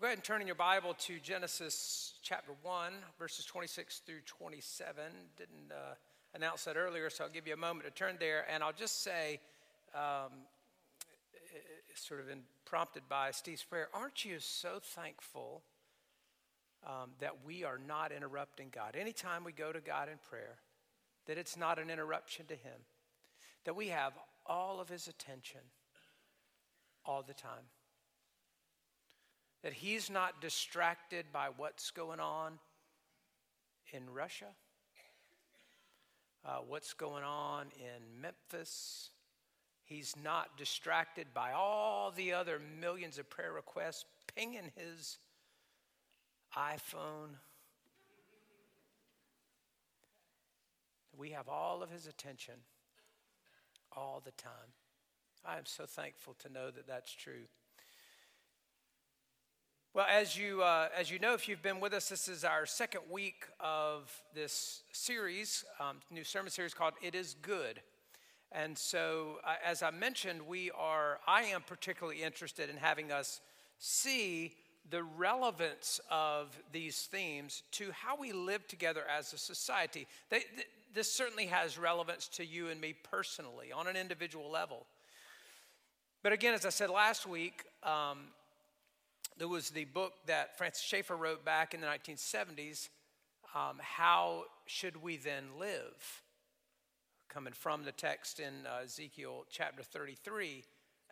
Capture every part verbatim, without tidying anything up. Go ahead and turn in your Bible to Genesis chapter one, verses twenty-six through twenty-seven. Didn't uh, announce that earlier, so I'll give you a moment to turn there. And I'll just say, um, sort of in, prompted by Steve's prayer, aren't you so thankful um, that we are not interrupting God? Anytime we go to God in prayer, that it's not an interruption to him, that we have all of his attention all the time, that he's not distracted by what's going on in Russia, uh, what's going on in Memphis. He's not distracted by all the other millions of prayer requests pinging his iPhone. We have all of his attention all the time. I am so thankful to know that that's true. Well, as you uh, as you know, if you've been with us, this is our second week of this series, um, new sermon series called "It Is Good." And so, uh, as I mentioned, we are, I am particularly interested in having us see the relevance of these themes to how we live together as a society. They, th- this certainly has relevance to you and me personally on an individual level. But again, as I said last week, um, there was the book that Francis Schaeffer wrote back in the nineteen seventies, um, How Should We Then Live? Coming from the text in uh, Ezekiel chapter thirty-three.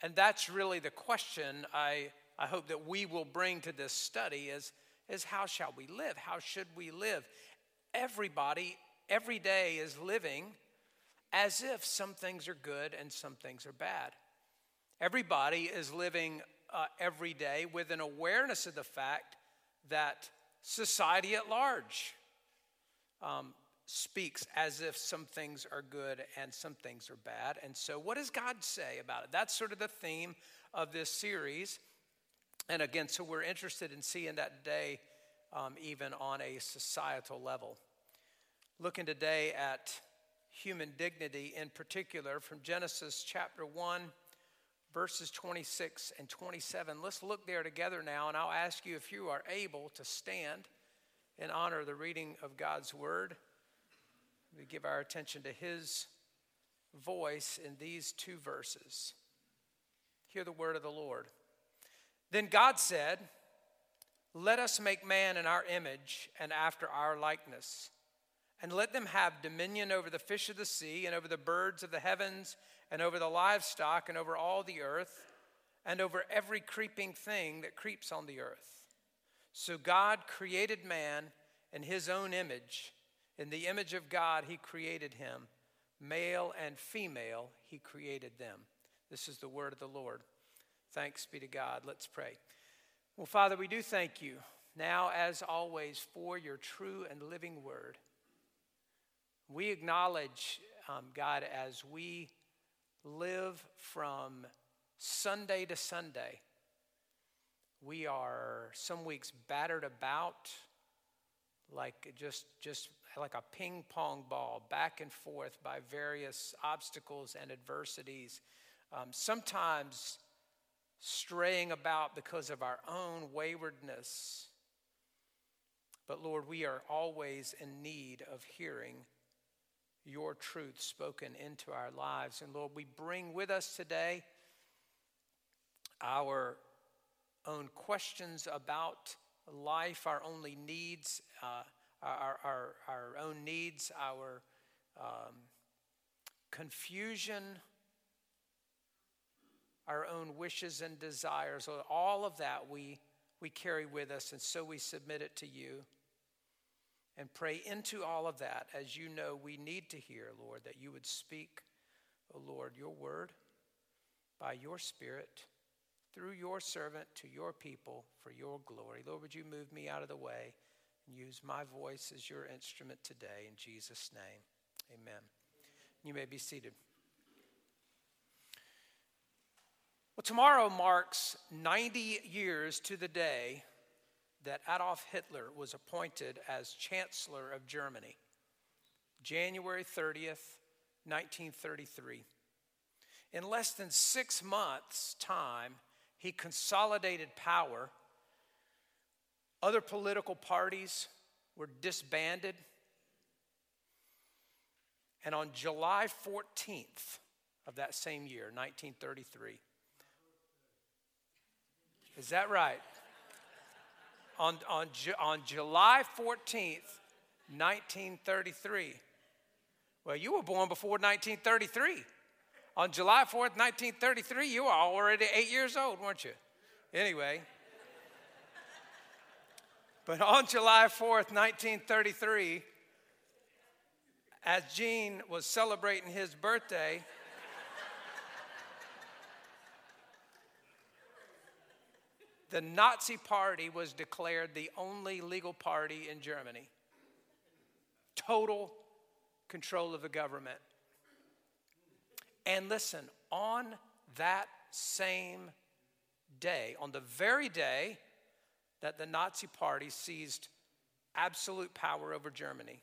And that's really the question I, I hope that we will bring to this study is, is how shall we live? How should we live? Everybody, every day is living as if some things are good and some things are bad. Everybody is living uh, every day with an awareness of the fact that society at large um, speaks as if some things are good and some things are bad. And so what does God say about it? That's sort of the theme of this series. And again, so we're interested in seeing that today, um, even on a societal level. Looking today at human dignity in particular from Genesis chapter one, verses twenty-six and twenty-seven. Let's look there together now, and I'll ask you if you are able to stand in honor of the reading of God's word. We give our attention to his voice in these two verses. Hear the word of the Lord. Then God said, "Let us make man in our image and after our likeness, and let them have dominion over the fish of the sea and over the birds of the heavens and over the livestock and over all the earth and over every creeping thing that creeps on the earth." So God created man in his own image. In the image of God, he created him. Male and female, he created them. This is the word of the Lord. Thanks be to God. Let's pray. Well, Father, we do thank you now, as always, for your true and living word. We acknowledge, um, God, as we live from Sunday to Sunday, we are some weeks battered about like just just. like a ping pong ball, back and forth by various obstacles and adversities, um, sometimes straying about because of our own waywardness. But Lord, we are always in need of hearing your truth spoken into our lives. And Lord, we bring with us today our own questions about life, our only needs, uh, Our, our our own needs, our um, confusion, our own wishes and desires, all of that we, we carry with us, and so we submit it to you and pray into all of that. As you know, we need to hear, Lord, that you would speak, O Lord, your word by your Spirit through your servant to your people for your glory. Lord, would you move me out of the way? Use my voice as your instrument today, in Jesus' name, amen. You may be seated. Well, tomorrow marks ninety years to the day that Adolf Hitler was appointed as Chancellor of Germany, January thirtieth, nineteen thirty-three. In less than six months' time, he consolidated power Other political parties were disbanded. And on July fourteenth of that same year, nineteen thirty-three, is that right? On, on, on July fourteenth, nineteen thirty-three. Well, you were born before nineteen thirty-three. On July fourth, nineteen thirty-three, you were already eight years old, weren't you? Anyway. But on July fourth, nineteen thirty-three, as Gene was celebrating his birthday, the Nazi Party was declared the only legal party in Germany. Total control of the government. And listen, on that same day, on the very day that the Nazi Party seized absolute power over Germany,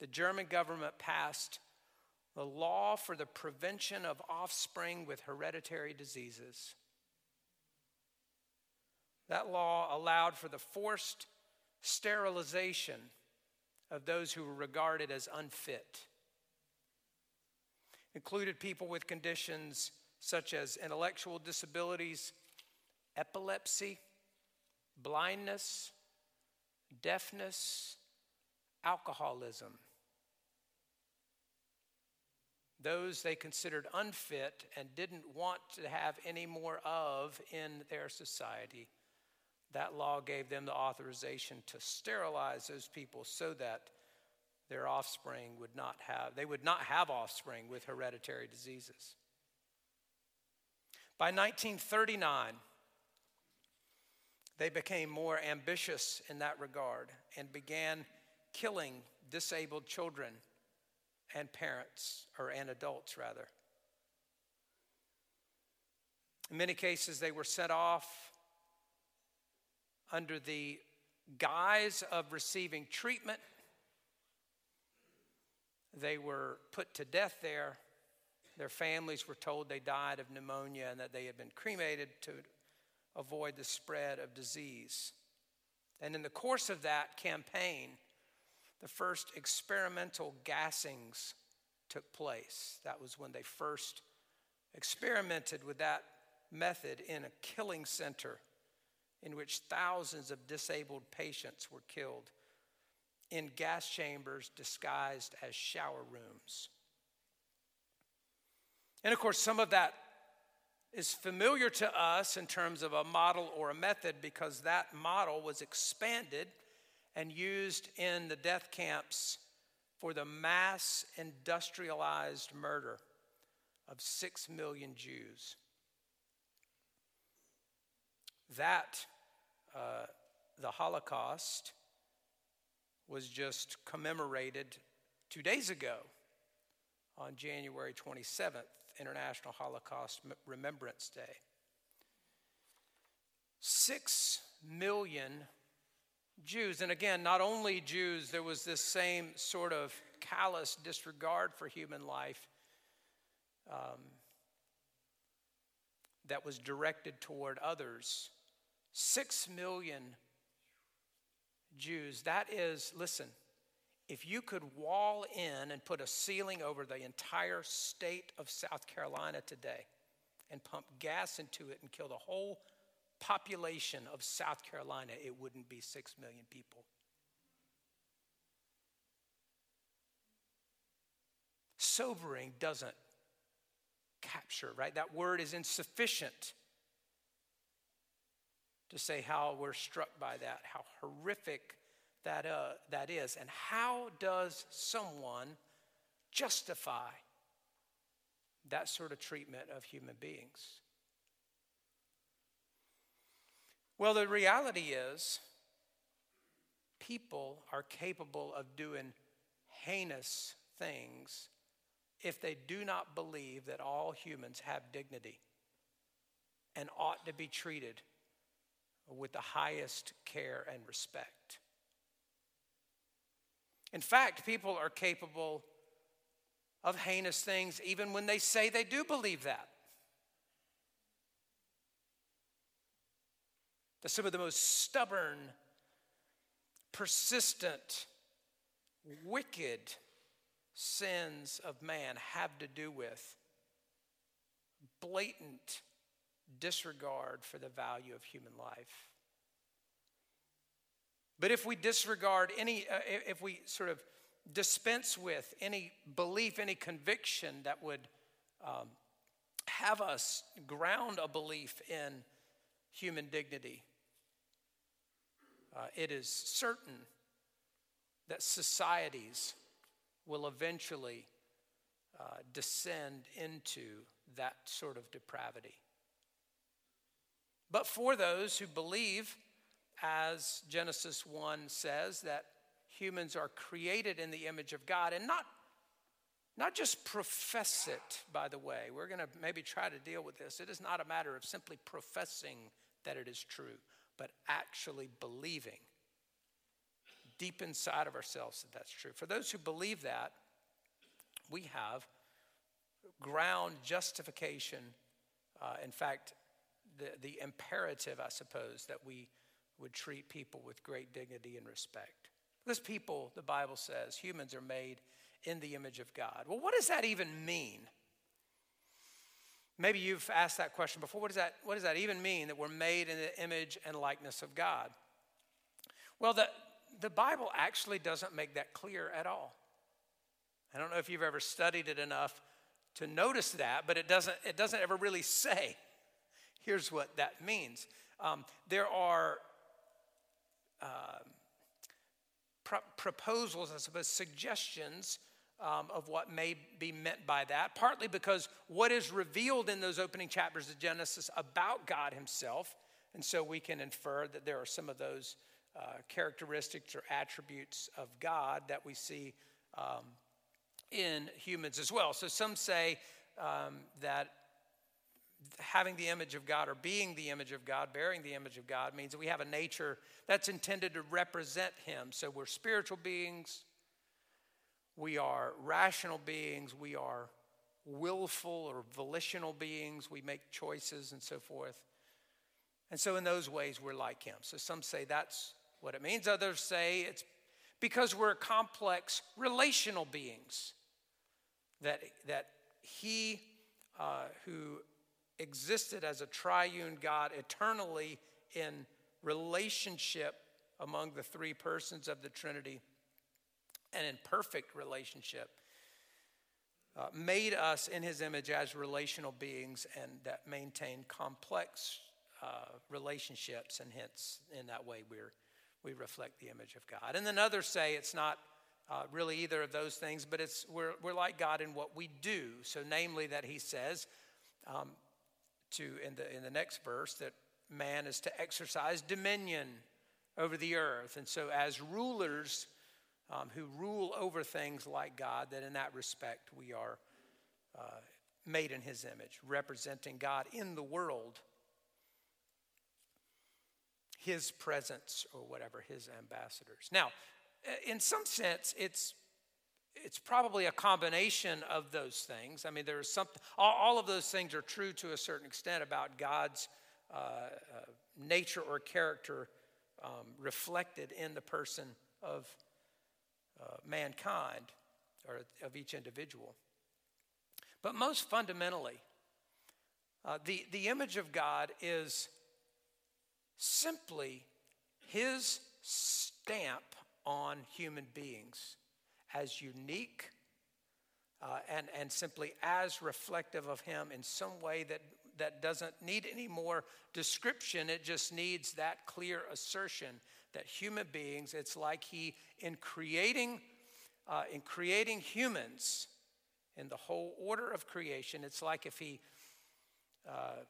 the German government passed the law for the prevention of offspring with hereditary diseases. That law allowed for the forced sterilization of those who were regarded as unfit. Included people with conditions such as intellectual disabilities, epilepsy, blindness, deafness, alcoholism. Those they considered unfit and didn't want to have any more of in their society. That law gave them the authorization to sterilize those people so that their offspring would not have, they would not have offspring with hereditary diseases. By nineteen thirty-nine, they became more ambitious in that regard and began killing disabled children and parents, or and adults rather. In many cases, they were set off under the guise of receiving treatment. They were put to death there. Their families were told they died of pneumonia and that they had been cremated to avoid the spread of disease. And in the course of that campaign, the first experimental gassings took place. That was when they first experimented with that method in a killing center in which thousands of disabled patients were killed in gas chambers disguised as shower rooms. And of course, some of that is familiar to us in terms of a model or a method because that model was expanded and used in the death camps for the mass industrialized murder of six million Jews. That, uh, the Holocaust, was just commemorated two days ago on January twenty-seventh, International Holocaust Remembrance Day. Six million Jews, and again, not only Jews, there was this same sort of callous disregard for human life um, that was directed toward others. Six million Jews, that is, listen, if you could wall in and put a ceiling over the entire state of South Carolina today and pump gas into it and kill the whole population of South Carolina, it wouldn't be six million people. Sobering doesn't capture, right? That word is insufficient to say how we're struck by that, how horrific that uh, that is. And how does someone justify that sort of treatment of human beings? Well, the reality is people are capable of doing heinous things if they do not believe that all humans have dignity and ought to be treated with the highest care and respect. In fact, people are capable of heinous things even when they say they do believe that. Some of the most stubborn persistent, wicked sins of man have to do with blatant disregard for the value of human life. But if we disregard any, uh, if we sort of dispense with any belief, any conviction that would um, have us ground a belief in human dignity, uh, it is certain that societies will eventually uh, descend into that sort of depravity. But for those who believe, as Genesis one says, that humans are created in the image of God, and not, not just profess it, by the way. We're going to maybe try to deal with this. It is not a matter of simply professing that it is true, but actually believing deep inside of ourselves that that's true. For those who believe that, we have ground justification. Uh, in fact, the, the imperative, I suppose, that we would treat people with great dignity and respect. This people, the Bible says, humans are made in the image of God. Well, what does that even mean? Maybe you've asked that question before. What does that, what does that even mean, that we're made in the image and likeness of God? Well, the, the Bible actually doesn't make that clear at all. I don't know if you've ever studied it enough to notice that, but it doesn't, it doesn't ever really say, here's what that means. Um, there are... Uh, proposals, I suppose, suggestions um, of what may be meant by that, partly because what is revealed in those opening chapters of Genesis about God himself, and so we can infer that there are some of those uh, characteristics or attributes of God that we see um, in humans as well. So some say um, that having the image of God, or being the image of God, bearing the image of God, means that we have a nature that's intended to represent him. So we're spiritual beings, we are rational beings, we are willful or volitional beings, we make choices and so forth. And so in those ways, we're like him. So some say that's what it means. Others say it's because we're complex relational beings, that, that he uh, who... existed as a triune God eternally in relationship among the three persons of the Trinity, and in perfect relationship, uh, made us in his image as relational beings, and that maintained complex uh, relationships, and hence in that way we're, we reflect the image of God. And then others say it's not uh, really either of those things, but it's we're, we're like God in what we do. So namely that he says, um, To in the in the next verse, that man is to exercise dominion over the earth, and so as rulers um, who rule over things like God, that in that respect we are uh, made in his image, representing God in the world, his presence or whatever, his ambassadors. Now, in some sense, it's It's probably a combination of those things. I mean, there is something, all, all of those things are true to a certain extent about God's uh, uh, nature or character um, reflected in the person of uh, mankind, or of each individual. But most fundamentally, uh, the, the image of God is simply his stamp on human beings, as unique uh, and, and simply as reflective of him in some way that, that doesn't need any more description. It just needs that clear assertion that human beings, it's like he, in creating, uh, in creating humans in the whole order of creation, it's like if he, uh,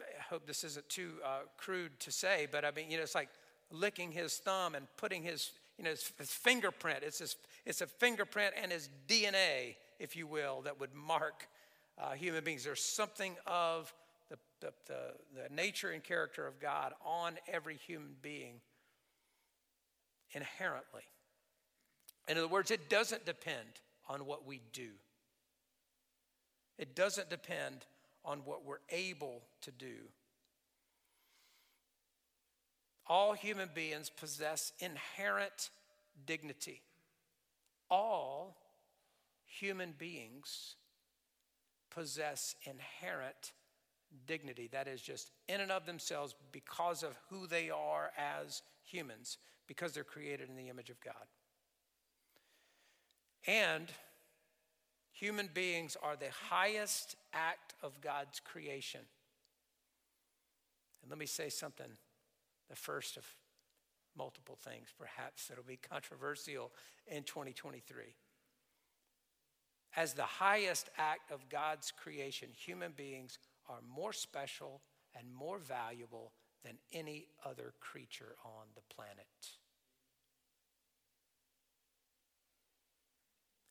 I hope this isn't too uh, crude to say, but I mean, you know, it's like licking his thumb and putting his, you know, his, his fingerprint, it's his, it's a fingerprint and his D N A, if you will, that would mark uh, human beings. There's something of the, the, the, the nature and character of God on every human being inherently. In other words, it doesn't depend on what we do. It doesn't depend on what we're able to do. all human beings possess inherent dignity. All human beings possess inherent dignity. That is just in and of themselves because of who they are as humans, because they're created in the image of God. And human beings are the highest act of God's creation. And let me say something, the first of multiple things, perhaps, that'll be controversial in twenty twenty-three. As the highest act of God's creation, human beings are more special and more valuable than any other creature on the planet.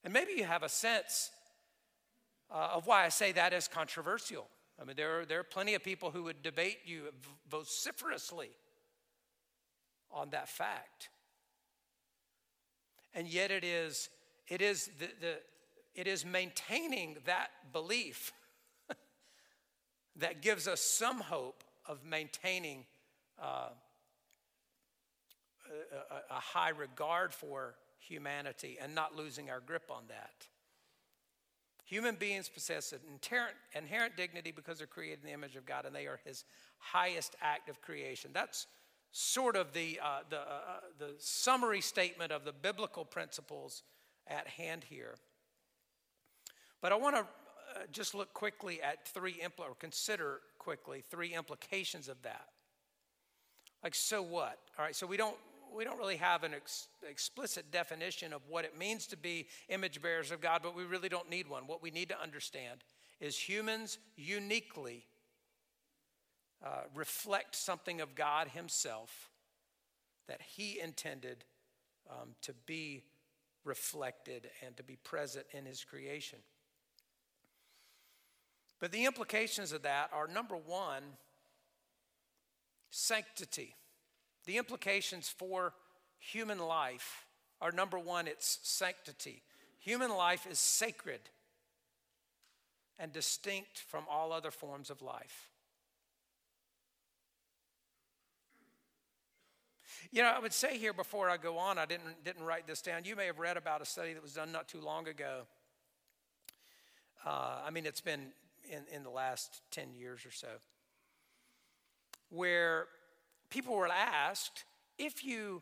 And maybe you have a sense uh, of why I say that is controversial. I mean, there are, there are plenty of people who would debate you vociferously on that fact. And yet it is, it is the, the it is maintaining that belief that gives us some hope of maintaining uh, a, a high regard for humanity and not losing our grip on that. Human beings possess an inherent, inherent dignity because they're created in the image of God, and they are His highest act of creation. That's sort of the uh, the, uh, the summary statement of the biblical principles at hand here. But I want to Uh, just look quickly at three, impl- or consider quickly three implications of that. Like, so what? All right, so we don't we don't really have an ex- explicit definition of what it means to be image bearers of God, but we really don't need one. What we need to understand is humans uniquely uh, reflect something of God Himself that He intended um, to be reflected and to be present in His creation. But the implications of that are, number one, sanctity. The implications for human life are, number one, its sanctity. Human life is sacred and distinct from all other forms of life. You know, I would say here before I go on, I didn't, didn't write this down. You may have read about a study that was done not too long ago. Uh, I mean, it's been... In, in the last ten years or so, where people were asked, if you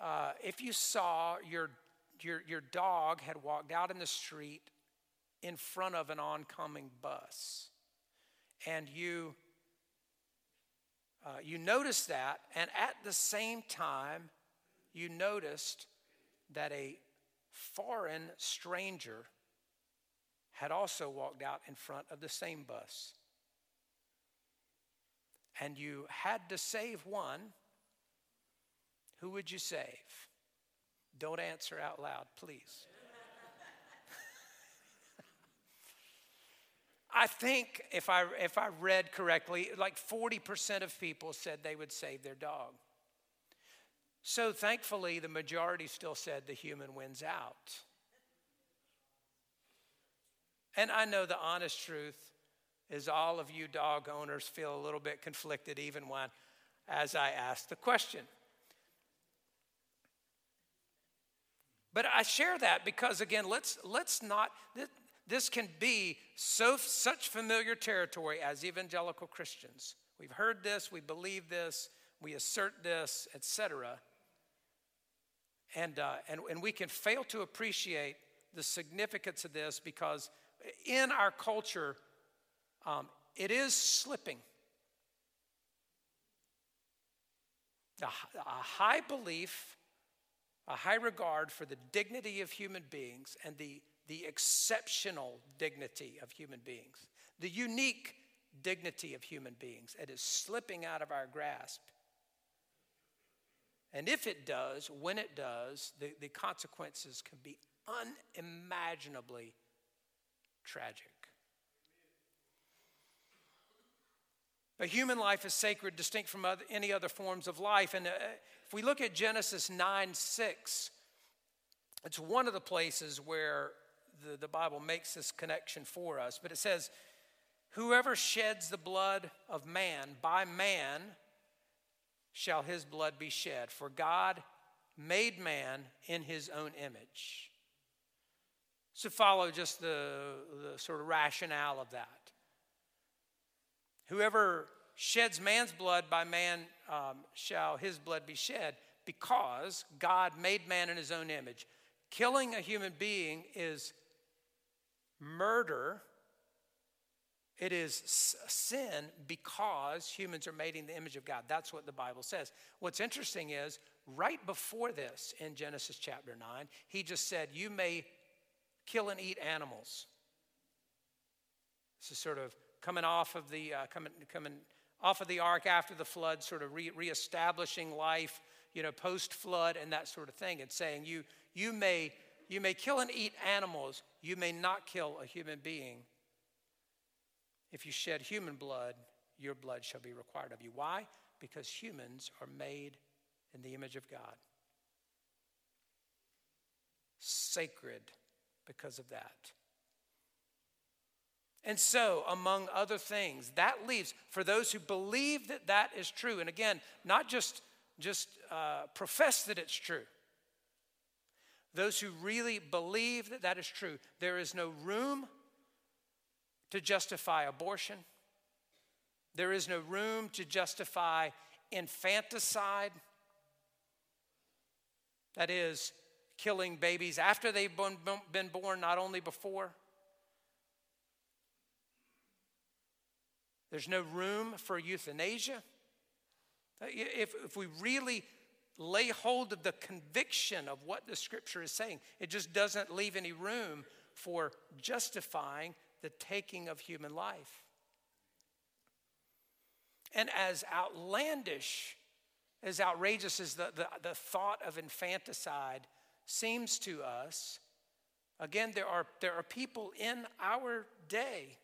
uh, if you saw your, your your dog had walked out in the street in front of an oncoming bus, and you uh, you noticed that, and at the same time you noticed that a foreign stranger had also walked out in front of the same bus, and you had to save one, who would you save? Don't answer out loud, please. I think if I if I read correctly, like forty percent of people said they would save their dog. So thankfully, the majority still said the human wins out. And I know the honest truth is all of you dog owners feel a little bit conflicted even when, as I ask the question. But I share that because, again, let's let's not, this can be so such familiar territory as evangelical Christians. We've heard this, we believe this, we assert this, et cetera. And, uh, and, and we can fail to appreciate the significance of this because in our culture, um, it is slipping. A, a high belief, a high regard for the dignity of human beings and the, the exceptional dignity of human beings, the unique dignity of human beings. It is slipping out of our grasp. And if it does, when it does, the, the consequences can be unimaginably tragic. But human life is sacred, distinct from other, any other forms of life. And if we look at Genesis nine six, it's one of the places where the, the Bible makes this connection for us. But it says, "Whoever sheds the blood of man, by man shall his blood be shed. For God made man in his own image. So follow just the, the sort of rationale of that. Whoever sheds man's blood, by man um, shall his blood be shed, because God made man in his own image. Killing a human being is murder. It is sin because humans are made in the image of God. That's what the Bible says. What's interesting is right before this in Genesis chapter nine, he just said, you may kill and eat animals. This is sort of coming off of the uh, coming coming off of the ark after the flood, sort of re- reestablishing life, you know, post-flood and that sort of thing. And saying you you may you may kill and eat animals, you may not kill a human being. If you shed human blood, your blood shall be required of you. Why? Because humans are made in the image of God. Sacred because of that. And so, among other things, that leaves, for those who believe that that is true, and again, not just, just uh, profess that it's true. Those who really believe that that is true, there is no room to justify abortion. There is no room to justify infanticide. That is, killing babies after they've been born, not only before. There's no room for euthanasia. If, if we really lay hold of the conviction of what the scripture is saying, it just doesn't leave any room for justifying the taking of human life. And as outlandish, as outrageous as the, the, the thought of infanticide seems to us, again, there are, there are people in our day,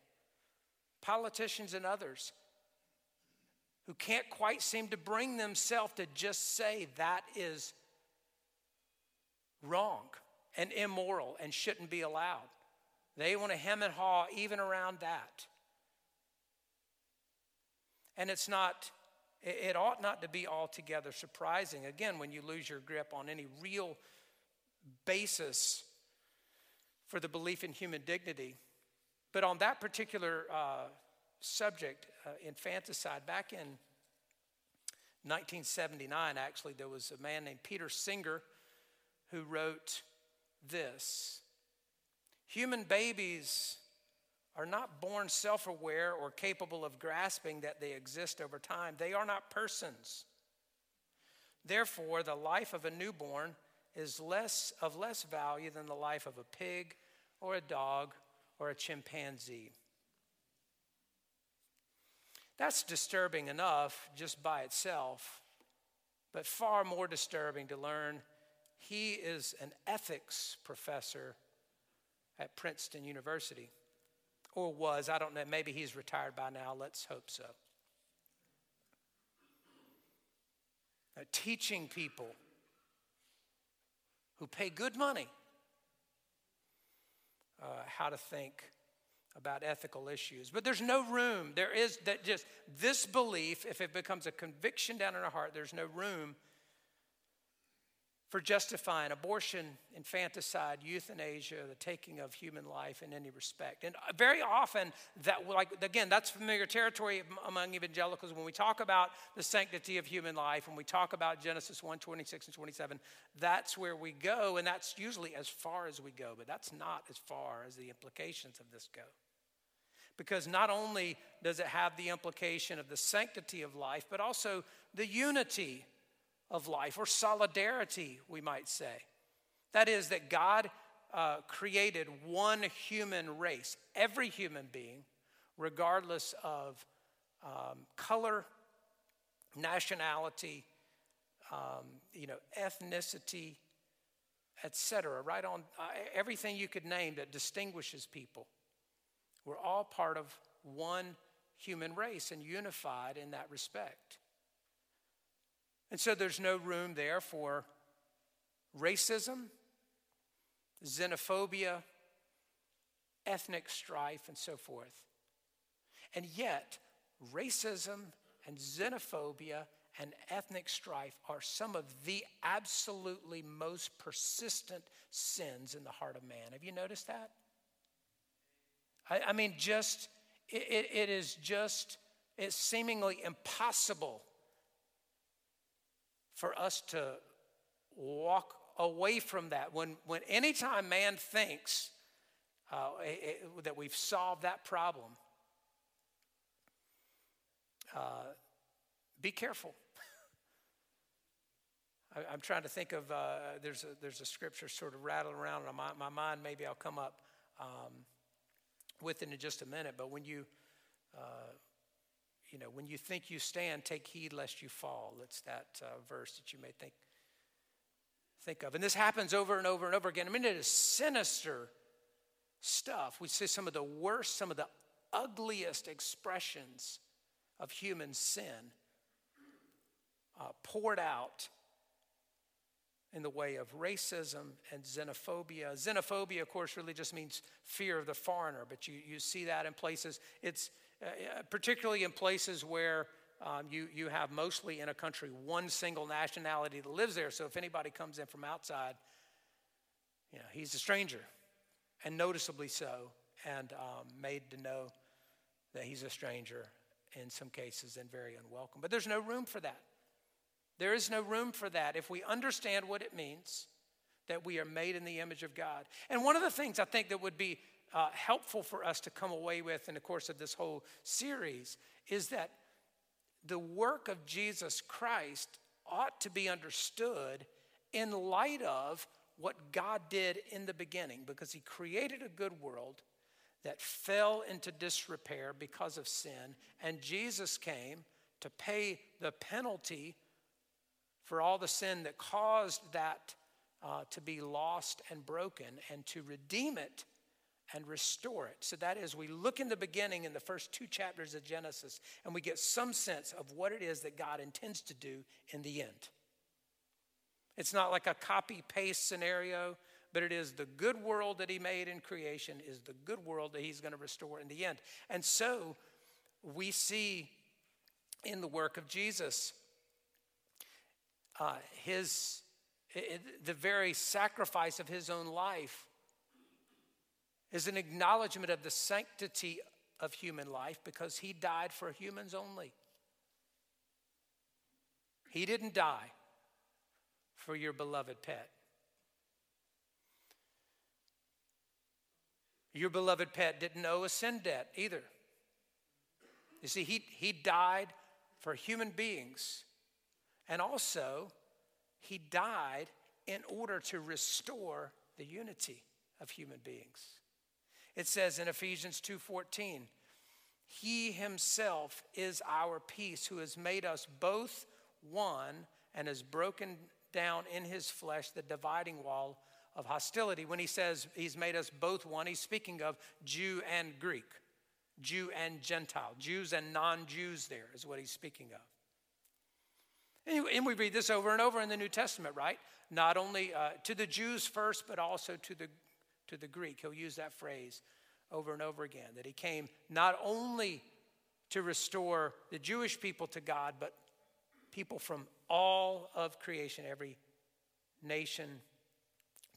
politicians and others, who can't quite seem to bring themselves to just say that is wrong and immoral and shouldn't be allowed. They want to hem and haw even around that. And it's not, it ought not to be altogether surprising, again, when you lose your grip on any real basis for the belief in human dignity. But on that particular uh, subject, uh, infanticide, back in nineteen seventy-nine, actually, there was a man named Peter Singer who wrote this. Human babies are not born self-aware or capable of grasping that they exist over time. They are not persons. Therefore, the life of a newborn is less of less value than the life of a pig or a dog or a chimpanzee. That's disturbing enough just by itself, but far more disturbing to learn he is an ethics professor at Princeton University, or was, I don't know, maybe he's retired by now, let's hope so. Now, teaching people who pay good money Uh, how to think about ethical issues. But there's no room. There is that just this belief, if it becomes a conviction down in our heart, there's no room for justifying abortion, infanticide, euthanasia, the taking of human life in any respect. And very often, that like again, that's familiar territory among evangelicals. When we talk about the sanctity of human life, when we talk about Genesis one, twenty-six and twenty-seven, that's where we go, and that's usually as far as we go. But that's not as far as the implications of this go. Because not only does it have the implication of the sanctity of life, but also the unity of life, or solidarity, we might say. That is, that God uh, created one human race, every human being, regardless of um, color, nationality, um, you know, ethnicity, et cetera. Right on, uh, everything you could name that distinguishes people. We're all part of one human race and unified in that respect. And so there's no room there for racism, xenophobia, ethnic strife, and so forth. And yet, racism and xenophobia and ethnic strife are some of the absolutely most persistent sins in the heart of man. Have you noticed that? I, I mean, just, it, it, it is just, it's seemingly impossible for us to walk away from that. When, when anytime man thinks uh, it, it, that we've solved that problem, uh, be careful. I, I'm trying to think of, uh, there's, a, there's a scripture sort of rattling around in my, my mind. Maybe I'll come up um, with it in just a minute. But when you, uh, you know, when you think you stand, take heed lest you fall. That's that uh, verse that you may think. Think of. And this happens over and over and over again. I mean, it is sinister stuff. We see some of the worst, some of the ugliest expressions of human sin uh, poured out in the way of racism and xenophobia. Xenophobia, of course, really just means fear of the foreigner, but you, you see that in places. It's uh, particularly in places where Um, you, you have mostly in a country one single nationality that lives there. So if anybody comes in from outside, you know, he's a stranger, and noticeably so, and um, made to know that he's a stranger in some cases and very unwelcome. But there's no room for that. There is no room for that if we understand what it means that we are made in the image of God. And one of the things I think that would be uh, helpful for us to come away with in the course of this whole series is that the work of Jesus Christ ought to be understood in light of what God did in the beginning, because he created a good world that fell into disrepair because of sin, and Jesus came to pay the penalty for all the sin that caused that uh, to be lost and broken, and to redeem it and restore it. So that is, we look in the beginning in the first two chapters of Genesis, and we get some sense of what it is that God intends to do in the end. It's not like a copy-paste scenario, but it is the good world that he made in creation is the good world that he's going to restore in the end. And so we see in the work of Jesus, uh, his it, the very sacrifice of his own life is an acknowledgement of the sanctity of human life, because he died for humans only. He didn't die for your beloved pet. Your beloved pet didn't owe a sin debt either. You see, he, he died for human beings. And also, he died in order to restore the unity of human beings. It says in Ephesians two fourteen, he himself is our peace, who has made us both one and has broken down in his flesh the dividing wall of hostility. When he says he's made us both one, he's speaking of Jew and Greek, Jew and Gentile, Jews and non-Jews there is what he's speaking of. And we read this over and over in the New Testament, right? Not only uh, to the Jews first, but also to the to the Greek. He'll use that phrase over and over again, that he came not only to restore the Jewish people to God, but people from all of creation, every nation,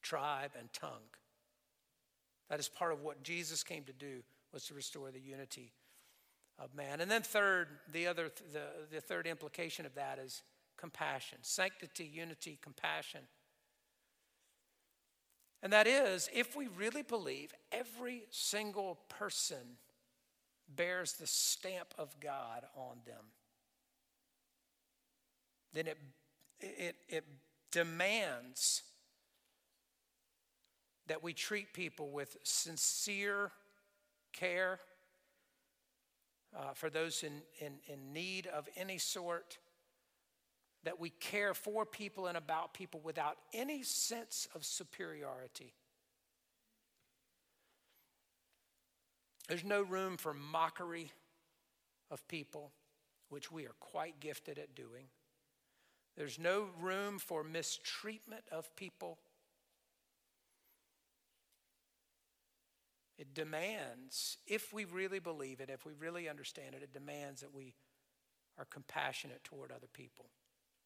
tribe, and tongue. That is part of what Jesus came to do, was to restore the unity of man. And then third, the other, the, the third implication of that is compassion. Sanctity, unity, compassion. And that is, if we really believe every single person bears the stamp of God on them, then it, it, it demands that we treat people with sincere care uh, for those in, in, in need of any sort, that we care for people and about people without any sense of superiority. There's no room for mockery of people, which we are quite gifted at doing. There's no room for mistreatment of people. It demands, if we really believe it, if we really understand it, it demands that we are compassionate toward other people.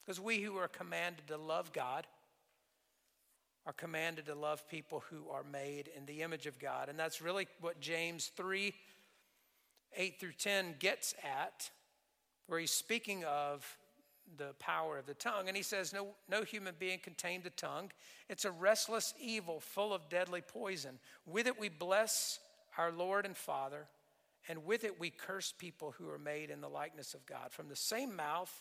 Because we who are commanded to love God are commanded to love people who are made in the image of God. And that's really what James three, eight through ten gets at, where he's speaking of the power of the tongue. And he says, no, no human being can tame the tongue. It's a restless evil full of deadly poison. With it we bless our Lord and Father, and with it we curse people who are made in the likeness of God. From the same mouth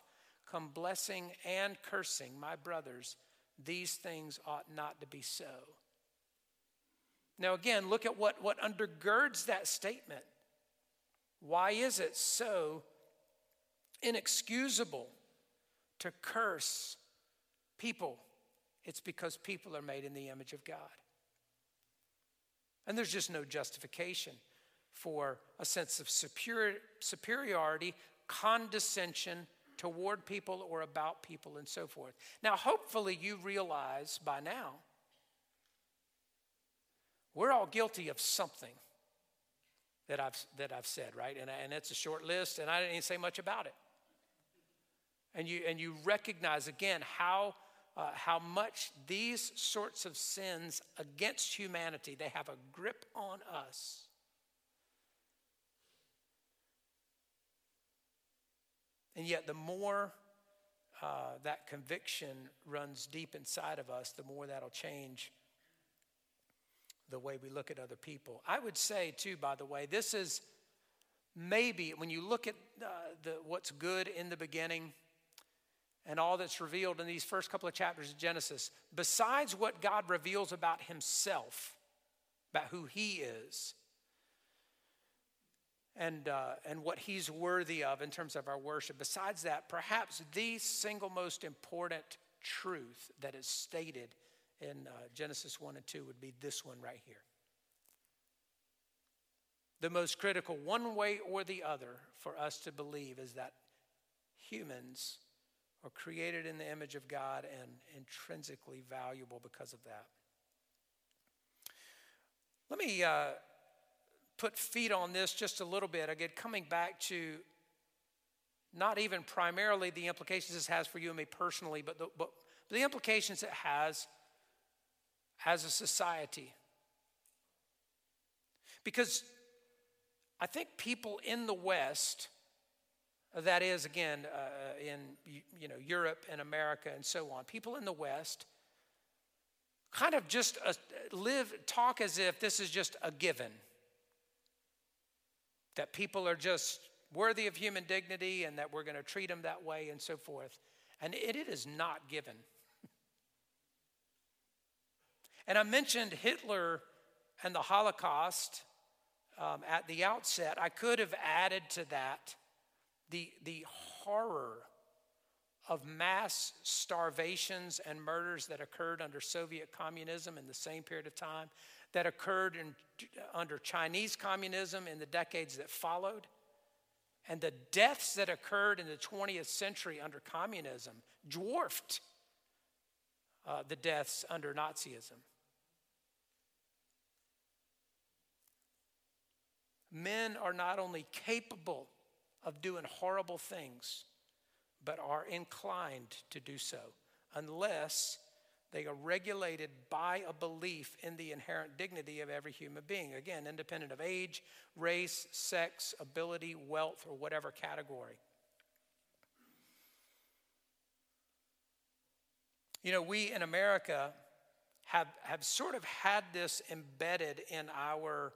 come blessing and cursing. My brothers, these things ought not to be so. Now again, look at what, what undergirds that statement. Why is it so inexcusable to curse people? It's because people are made in the image of God. And there's just no justification for a sense of superior, superiority, condescension toward people or about people and so forth. Now, hopefully you realize by now, we're all guilty of something that I've, that I've said, right? And, and it's a short list, and I didn't even say much about it. And you, and you recognize, again, how, uh, how much these sorts of sins against humanity, they have a grip on us. And yet the more uh, that conviction runs deep inside of us, the more that'll change the way we look at other people. I would say, too, by the way, this is maybe, when you look at uh, the, what's good in the beginning and all that's revealed in these first couple of chapters of Genesis, besides what God reveals about himself, about who he is, and uh, and what he's worthy of in terms of our worship, besides that, perhaps the single most important truth that is stated in uh, Genesis one and two would be this one right here. The most critical, one way or the other, for us to believe is that humans are created in the image of God and intrinsically valuable because of that. Let me... Uh, put feet on this just a little bit. Again, coming back to not even primarily the implications this has for you and me personally, but the, but the implications it has as a society. Because I think people in the West, that is, again, uh, in you know Europe and America and so on, people in the West kind of just uh, live, talk as if this is just a given. That people are just worthy of human dignity and that we're going to treat them that way and so forth. And it, it is not given. And I mentioned Hitler and the Holocaust um, at the outset. I could have added to that the, the horror of mass starvations and murders that occurred under Soviet communism in the same period of time, that occurred in, under Chinese communism in the decades that followed, and the deaths that occurred in the twentieth century under communism dwarfed uh, the deaths under Nazism. Men are not only capable of doing horrible things, but are inclined to do so, unless they are regulated by a belief in the inherent dignity of every human being. Again, independent of age, race, sex, ability, wealth, or whatever category. You know, we in America have, have sort of had this embedded in our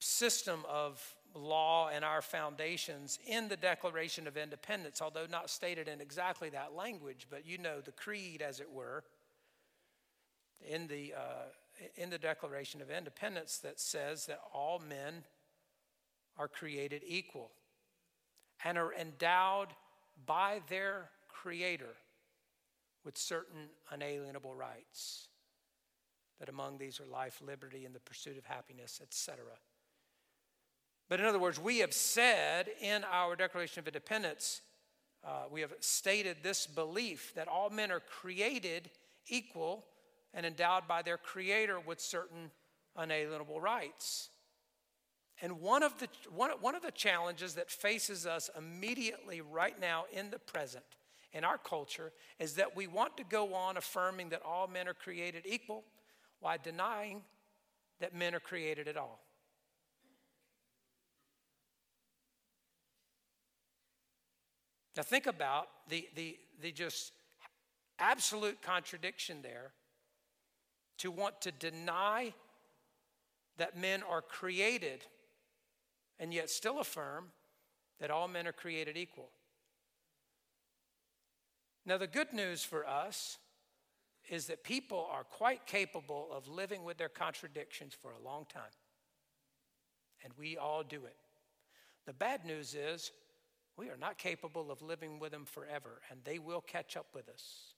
system of law and our foundations in the Declaration of Independence, although not stated in exactly that language, but you know the creed, as it were, in the uh, in the Declaration of Independence that says that all men are created equal and are endowed by their Creator with certain unalienable rights, that among these are life, liberty, and the pursuit of happiness, et cetera. But in other words, we have said in our Declaration of Independence, uh, we have stated this belief that all men are created equal and endowed by their Creator with certain unalienable rights. And one of the one, one of the challenges that faces us immediately right now in the present in our culture is that we want to go on affirming that all men are created equal while denying that men are created at all. Now think about the the the just absolute contradiction there, to want to deny that men are created and yet still affirm that all men are created equal. Now, the good news for us is that people are quite capable of living with their contradictions for a long time. And we all do it. The bad news is we are not capable of living with them forever, and they will catch up with us.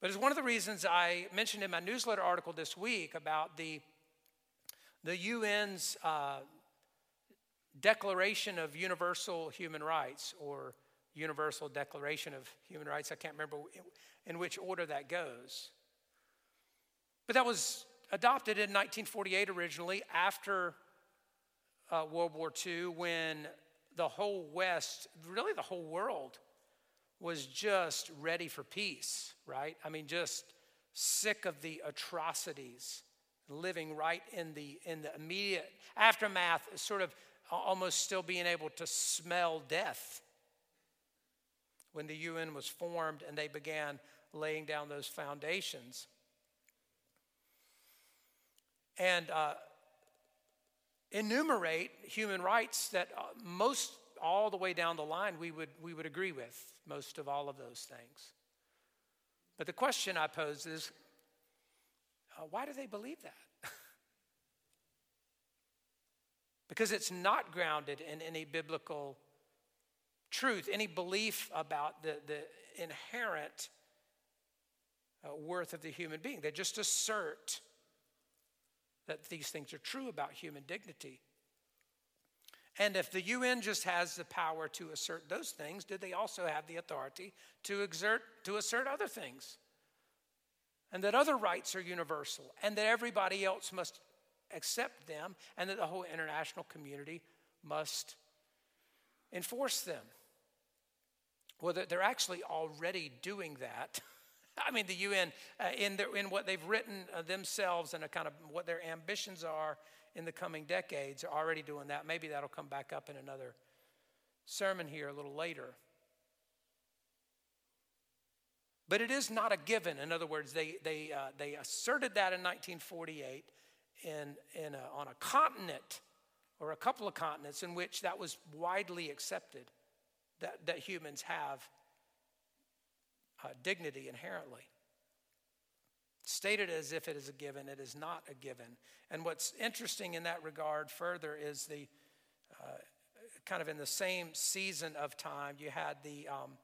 But it's one of the reasons I mentioned in my newsletter article this week about the, the U N's uh, Declaration of Universal Human Rights, or Universal Declaration of Human Rights. I can't remember in which order that goes. But that was adopted in nineteen forty-eight originally, after uh, World War Two, when the whole West, really the whole world, was just ready for peace, right? I mean, just sick of the atrocities, living right in the in the immediate aftermath, sort of almost still being able to smell death when the U N was formed and they began laying down those foundations. And uh, enumerate human rights that most all the way down the line, we would we would agree with most of all of those things. But the question I pose is, uh, why do they believe that? Because it's not grounded in any biblical truth, any belief about the, the inherent uh, worth of the human being. They just assert that these things are true about human dignity. And if the U N just has the power to assert those things, do they also have the authority to exert, to assert other things? And that other rights are universal, and that everybody else must accept them, and that the whole international community must enforce them. Well, they're actually already doing that. I mean, the U N, uh, in, their, in what they've written uh, themselves and a kind of what their ambitions are in the coming decades, are already doing that. Maybe that'll come back up in another sermon here a little later. But it is not a given. In other words, they they uh, they asserted that in nineteen forty-eight in in a, on a continent or a couple of continents in which that was widely accepted, that that humans have Uh, dignity inherently. Stated as if it is a given, it is not a given. And what's interesting in that regard further is the, uh, kind of in the same season of time, you had the um,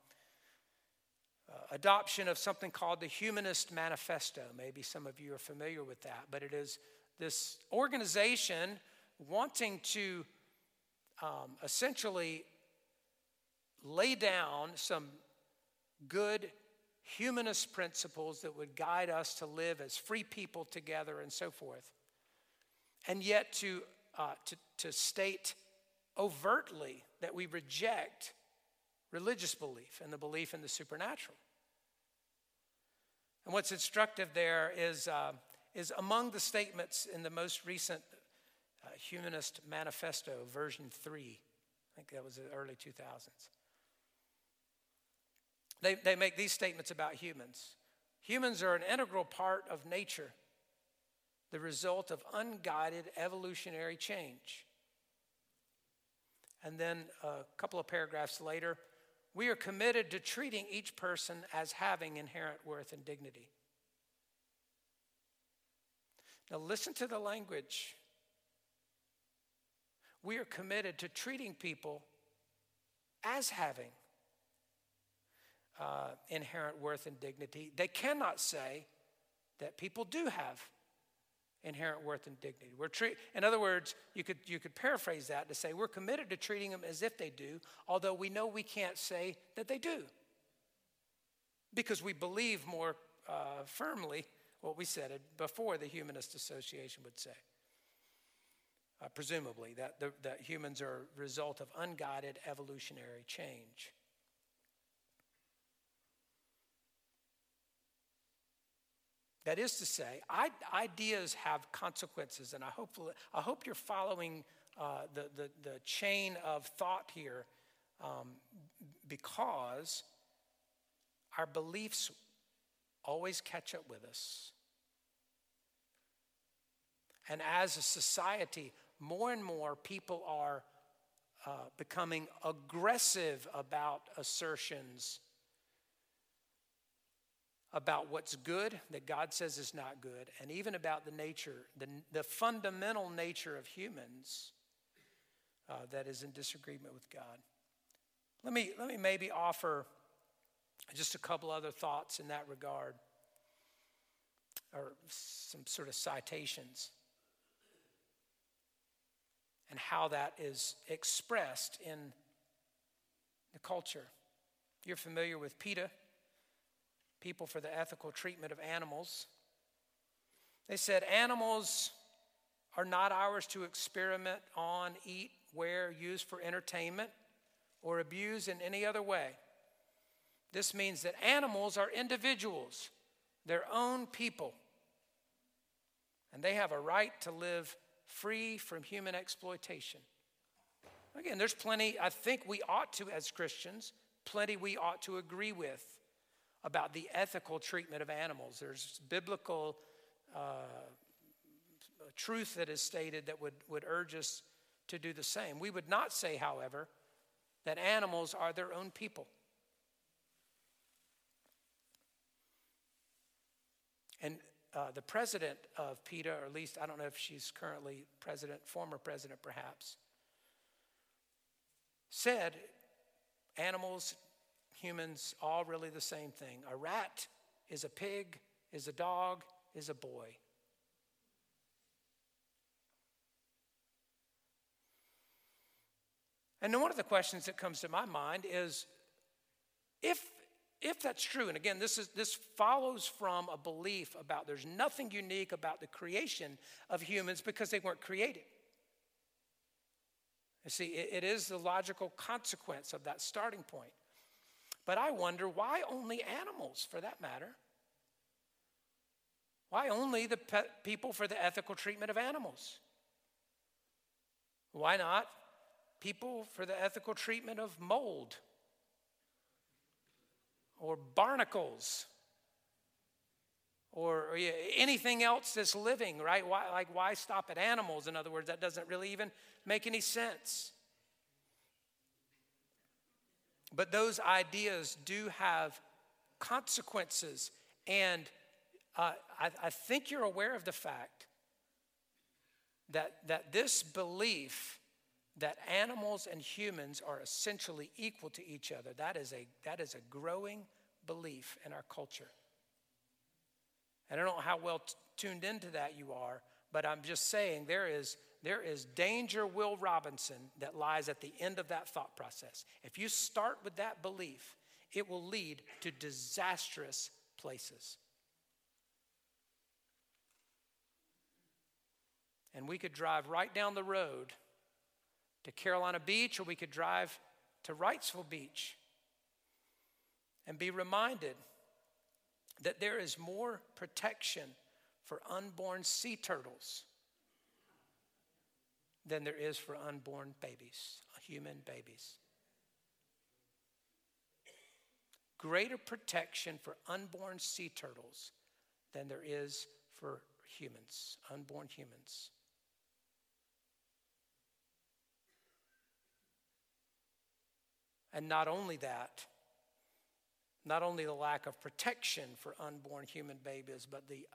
uh, adoption of something called the Humanist Manifesto. Maybe some of you are familiar with that, but it is this organization wanting to um, essentially lay down some good humanist principles that would guide us to live as free people together and so forth. And yet to, uh, to, to state overtly that we reject religious belief and the belief in the supernatural. And what's instructive there is, uh, is among the statements in the most recent uh, Humanist Manifesto, version three, I think that was the early two thousands. They, they make these statements about humans. Humans are an integral part of nature, the result of unguided evolutionary change. And then a couple of paragraphs later, we are committed to treating each person as having inherent worth and dignity. Now listen to the language. We are committed to treating people as having Uh, inherent worth and dignity. They cannot say that people do have inherent worth and dignity. We're tre- in other words, you could you could paraphrase that to say we're committed to treating them as if they do, although we know we can't say that they do, because we believe more uh, firmly what we said before the Humanist Association would say. uh, presumably, that, the, that humans are a result of unguided evolutionary change. That is to say, ideas have consequences, and I hope, I hope you're following uh, the, the, the chain of thought here, um, because our beliefs always catch up with us. And as a society, more and more people are uh, becoming aggressive about assertions about what's good that God says is not good, and even about the nature, the, the fundamental nature of humans uh, that is in disagreement with God. Let me, let me maybe offer just a couple other thoughts in that regard, or some sort of citations, and how that is expressed in the culture. You're familiar with PETA, People for the Ethical Treatment of Animals. They said, "Animals are not ours to experiment on, eat, wear, use for entertainment, or abuse in any other way. This means that animals are individuals, their own people, and they have a right to live free from human exploitation." Again, there's plenty, I think we ought to, as Christians, plenty we ought to agree with about the ethical treatment of animals. There's biblical uh, truth that is stated that would, would urge us to do the same. We would not say, however, that animals are their own people. And uh, the president of PETA, or at least I don't know if she's currently president, former president perhaps, said animals, humans, all really the same thing. A rat is a pig, is a dog, is a boy. And then one of the questions that comes to my mind is, if if that's true, and again, this is this follows from a belief about there's nothing unique about the creation of humans because they weren't created. You see, it, it is the logical consequence of that starting point. But I wonder, why only animals, for that matter? Why only the pe- people for the ethical treatment of animals? Why not people for the ethical treatment of mold or barnacles or, or yeah, anything else that's living, right? Why, like, why stop at animals? In other words, that doesn't really even make any sense. But those ideas do have consequences. And uh, I, I think you're aware of the fact that, that this belief that animals and humans are essentially equal to each other, that is a, that is a growing belief in our culture. And I don't know how well t- tuned into that you are, but I'm just saying there is... There is danger, Will Robinson, that lies at the end of that thought process. If you start with that belief, it will lead to disastrous places. And we could drive right down the road to Carolina Beach, or we could drive to Wrightsville Beach and be reminded that there is more protection for unborn sea turtles than there is for unborn babies, human babies. Greater protection for unborn sea turtles than there is for humans, unborn humans. And not only that, not only the lack of protection for unborn human babies, but the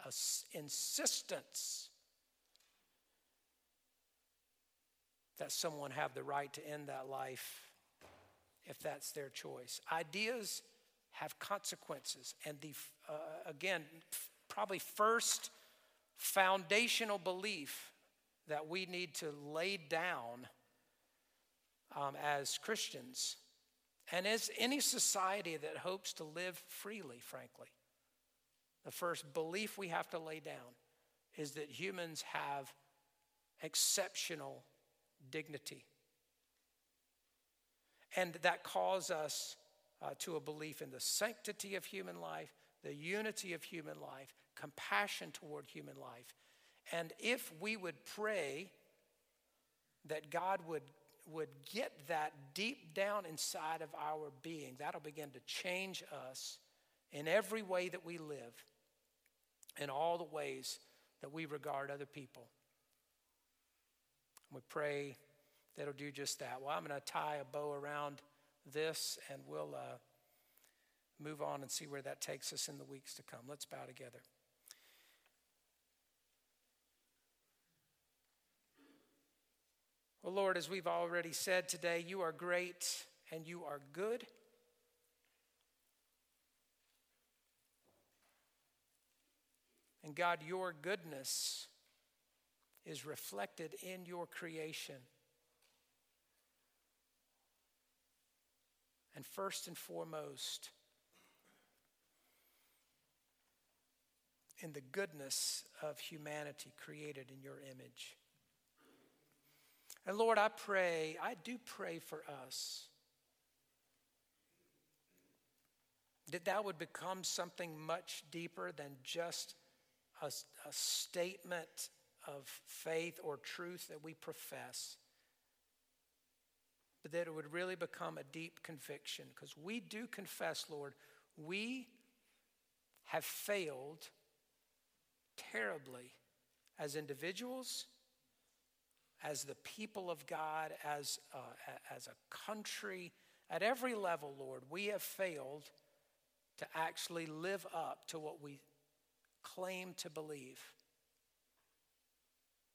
insistence that someone have the right to end that life if that's their choice. Ideas have consequences. And the, uh, again, f- probably first foundational belief that we need to lay down um, as Christians, and as any society that hopes to live freely, frankly, the first belief we have to lay down is that humans have exceptional dignity. And that calls us uh, to a belief in the sanctity of human life, the unity of human life, compassion toward human life. And if we would pray that God would, would get that deep down inside of our being, that'll begin to change us in every way that we live, in all the ways that we regard other people. We pray that'll do just that. Well, I'm going to tie a bow around this, and we'll uh, move on and see where that takes us in the weeks to come. Let's bow together. Well, Lord, as we've already said today, you are great and you are good. And God, your goodness is reflected in your creation. And first and foremost, in the goodness of humanity created in your image. And Lord, I pray, I do pray for us, that that would become something much deeper than just a, a statement of faith or truth that we profess, but that it would really become a deep conviction. Because we do confess, Lord, we have failed terribly as individuals, as the people of God, as uh, as a country, at every level, Lord. We have failed to actually live up to what we claim to believe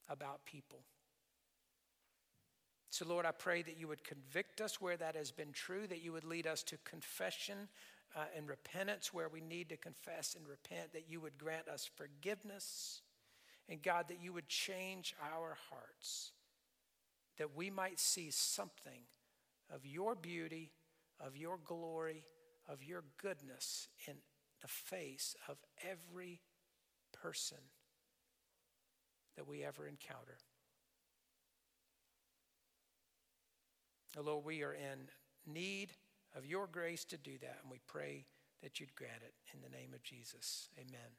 about people. So, Lord, I pray that you would convict us where that has been true, that you would lead us to confession uh, and repentance where we need to confess and repent, that you would grant us forgiveness, and God, that you would change our hearts, that we might see something of your beauty, of your glory, of your goodness in the face of every person that we ever encounter. And Lord, we are in need of your grace to do that, and we pray that you'd grant it in the name of Jesus. Amen.